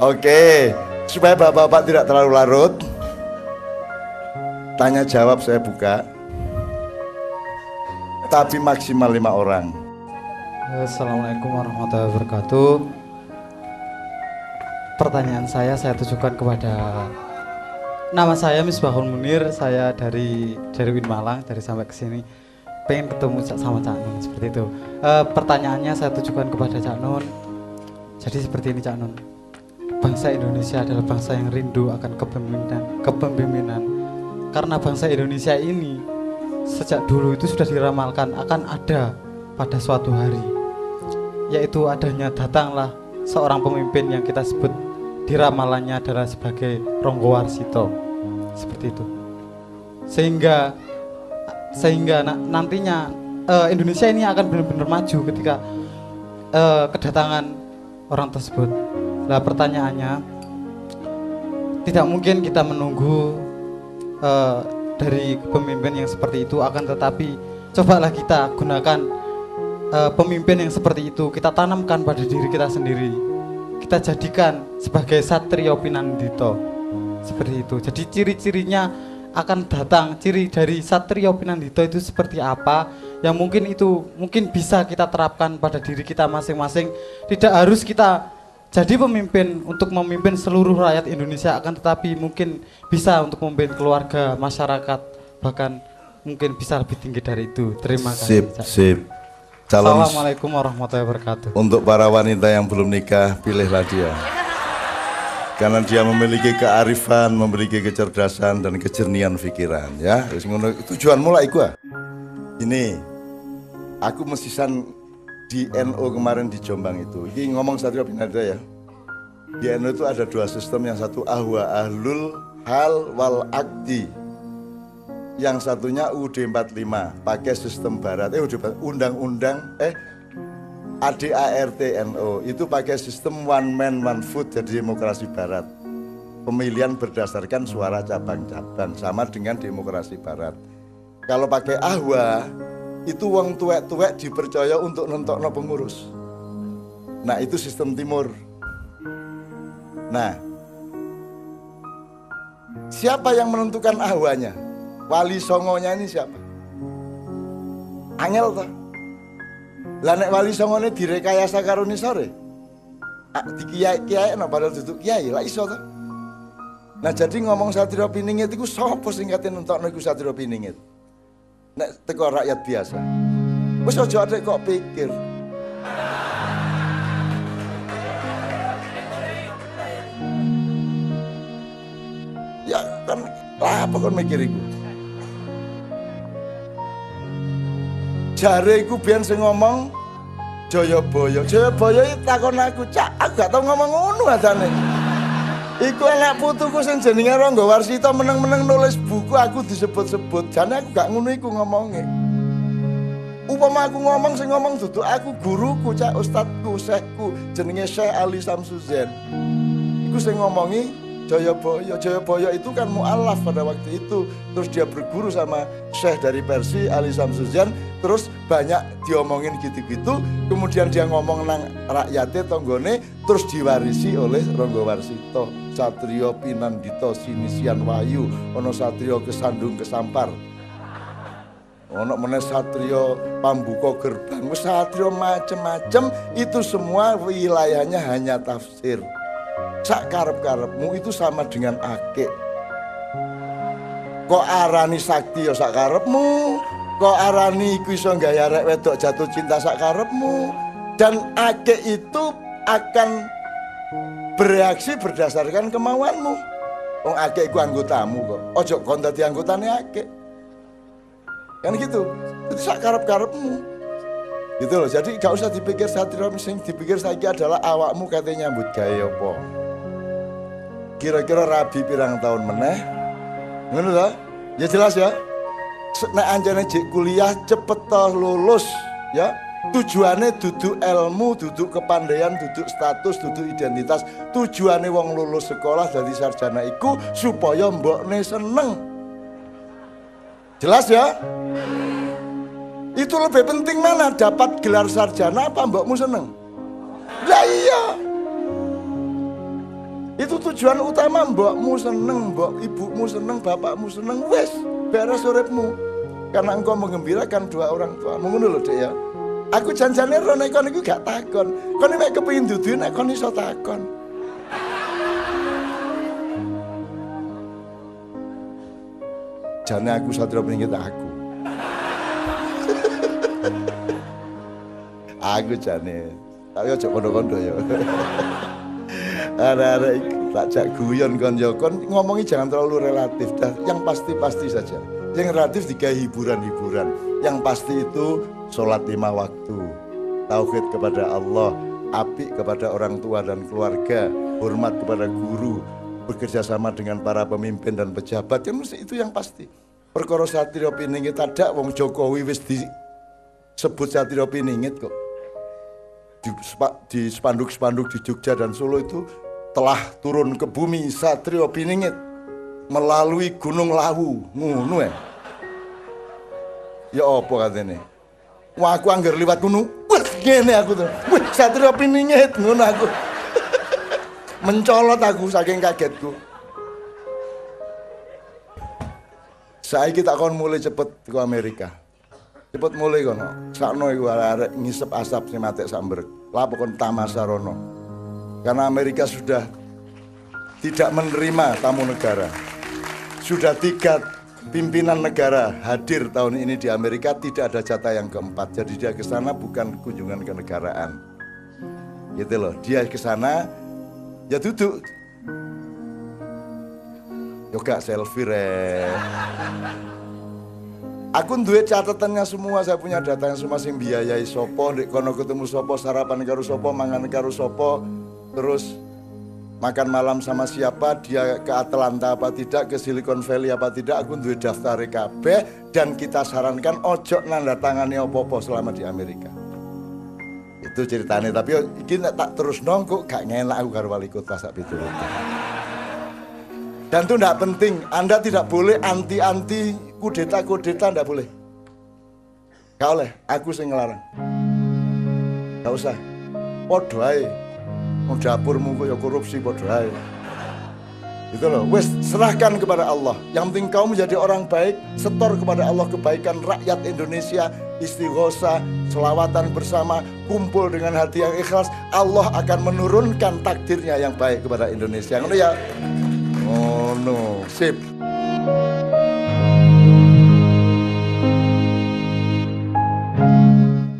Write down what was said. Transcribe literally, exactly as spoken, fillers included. Oke, supaya bapak-bapak tidak terlalu larut, tanya jawab saya buka, tapi maksimal lima orang. Assalamualaikum warahmatullahi wabarakatuh. Pertanyaan saya saya tujukan kepada, nama saya Misbahul Munir, saya dari dari Win Malang, dari sampai ke sini pengen ketemu sama Cak Nun seperti itu. E, pertanyaannya saya tujukan kepada Cak Nun. Jadi seperti ini Cak Nun. Bangsa Indonesia adalah bangsa yang rindu akan kepemimpinan, kepemimpinan. Karena bangsa Indonesia ini sejak dulu itu sudah diramalkan akan ada pada suatu hari, yaitu adanya datanglah seorang pemimpin yang kita sebut di ramalannya adalah sebagai Ronggowarsito, seperti itu. Sehingga sehingga nantinya uh, Indonesia ini akan benar-benar maju ketika uh, kedatangan orang tersebut. Nah, pertanyaannya, tidak mungkin kita menunggu uh, dari pemimpin yang seperti itu, akan tetapi cobalah kita gunakan uh, pemimpin yang seperti itu, kita tanamkan pada diri kita sendiri, kita jadikan sebagai Satria Pinandita, seperti itu. Jadi ciri-cirinya akan datang, ciri dari Satria Pinandita itu seperti apa, yang mungkin itu mungkin bisa kita terapkan pada diri kita masing-masing. Tidak harus kita jadi pemimpin untuk memimpin seluruh rakyat Indonesia, akan tetapi mungkin bisa untuk memimpin keluarga, masyarakat, bahkan mungkin bisa lebih tinggi dari itu. Terima kasih. Sip, sip. Calon... Assalamualaikum warahmatullahi wabarakatuh. Untuk para wanita yang belum nikah, pilihlah dia. Karena dia memiliki kearifan, memiliki kecerdasan dan kejernihan pikiran, ya. Tujuan mulai gua. Ini aku mesisan di N O kemarin di Jombang itu, ini ngomong Satria Pinandita ya. Di N O itu ada dua sistem, yang satu ahwa ahlul hal wal akti, yang satunya U D empat puluh lima, pakai sistem barat, eh undang-undang, eh A D A R T N O, itu pakai sistem one man one food, jadi demokrasi barat. Pemilihan berdasarkan suara cabang-cabang, sama dengan demokrasi barat. Kalau pakai ahwa, itu wong tuwek-tuwek dipercaya untuk nentokno pengurus. Nah, itu sistem timur. Nah, siapa yang menentukan ahwanya? Wali songonya ini siapa? Angel toh. Lah nek wali songone direkayasa karo nisore. Dikiai-kiai napa padahal duduk kiai, lah iso toh. Nah, jadi ngomong Satrio Piningit iku sapa sing kate nentokno iku Satrio Piningit. Nek teko rakyat biasa. Wis aja atik kok pikir. Ya kan lah apa kon mikir iku. Jare iku biyen sing ngomong Joyoboyo. Joyoboyo iki takon aku, Cak, aku gak tau ngomong ngono adane. Iku anak putuku sing jenenge Ronggowarsito meneng-meneng nulis buku aku disebut-sebut. Jane aku gak ngono iku ngomongnya. Upama aku ngomong sing ngomong duduk aku guruku, Cak, ustadku, syekhku jenenge Syekh Ali Samsuzzain. Iku sing ngomongi Joyoboyo. Joyoboyo itu kan mu'alaf pada waktu itu. Terus dia berguru sama Syekh dari Persia Ali Samsuzzain, terus banyak diomongin gitu-gitu, kemudian dia ngomong nang rakyate tonggone, terus diwarisi oleh Ronggowarsito. Satrio Pinandita sinisian wayu, ono Satrio Kesandung kesampar, ono meneh Satrio Pambu kok gerbang, Satrio macem-macem. Itu semua wilayahnya hanya tafsir. Sak karep-karepmu itu sama dengan akik. Kok arani sakti ya sak karepmu, kok arani iku iso gaya rek wedok jatuh cinta sak karepmu. Dan akik itu akan bereaksi berdasarkan kemauanmu. Wong akik iku anggotamu kok. Ojo kon dadi anggotane akik. Kan gitu. Itu sak karep-karepmu. Gitu loh. Jadi gak usah dipikir Satrio, sing dipikir saiki adalah awakmu kate nyambut gawe apa. Kira-kira rabi pirang tahun meneh. Ngono lho. Ya jelas ya. Nek anjane jek kuliah cepet toh lulus ya. Tujuannya duduk ilmu, duduk kepandaian, duduk status, duduk identitas. Tujuannya wong lulus sekolah dari sarjana iku supaya mbokne seneng. Jelas ya? Itu lebih penting mana, dapat gelar sarjana apa mbokmu seneng? Lah iya. Itu tujuan utama, mbokmu seneng, mbok ibumu seneng, bapakmu seneng, wes beres uripmu. Karena engkau menggembirakan dua orang tua. Ngono lho, Dek ya. Aku janjane ro nek kon iku gak takon. Kon nek kepengin dudu nek kon iso takon. Jane aku Satria Pinandita aku. Aku jane. Tapi aja kondo-kondo ya. Arek-arek tak jak guyon kon ya kon ngomongi jangan terlalu relatif dah. Yang pasti-pasti saja. Yang relatif digawe hiburan-hiburan. Yang pasti itu sholat lima waktu, tauhid kepada Allah, apik kepada orang tua dan keluarga, hormat kepada guru, bekerja sama dengan para pemimpin dan pejabat. Ya mesti itu yang pasti. Perkara Satria Pinandita dak wong Jokowi wis disebut Satria Pinandita kok. Di, di spanduk-spanduk di Jogja dan Solo itu telah turun ke bumi Satria Pinandita melalui Gunung Lawu, ngono ya. Ya apa katene? Wah aku anggar liwat gunung, wah gini aku tuh, wah Satria Pinandita ngono aku. Mencolot aku saking kagetku. Saiki tak kon mulai cepet ke Amerika. Cepet mulai kono. Sakno iku arek ngisep asap sing matek samber. Lah pokon tamasa rono. Karena Amerika sudah tidak menerima tamu negara. Sudah tiga pimpinan negara hadir tahun ini di Amerika, tidak ada jatah yang keempat. Jadi dia ke sana bukan kunjungan kenegaraan. Gitu loh, dia ke sana ya duduk. Yo gak selfie re. Aku duwe catatannya semua, saya punya datanya semua sing biayai sapa, ndek kono ketemu sapa, sarapan karo sapa, mangan karo sapa, terus makan malam sama siapa, dia ke Atlanta apa tidak, ke Silicon Valley apa tidak, aku duwe daftare kabeh dan kita sarankan ojo nandatangani opo-opo selama di Amerika. Itu ceritanya, tapi iki nek tak terus nongkok gak ngelak aku karo wali kota sak pitu. Dan itu tidak penting, Anda tidak boleh anti-anti kudeta-kudeta, tidak boleh. Gak oleh, aku sing ngelarang. Gak usah. Podo ae. Mau dapurmu kok ya korupsi podo ae. Gitu loh, wes serahkan kepada Allah. Yang penting kau menjadi orang baik, setor kepada Allah kebaikan rakyat Indonesia, istighosah, selawatan bersama, kumpul dengan hati yang ikhlas, Allah akan menurunkan takdirnya yang baik kepada Indonesia. Ngono ya. Oh no, sip.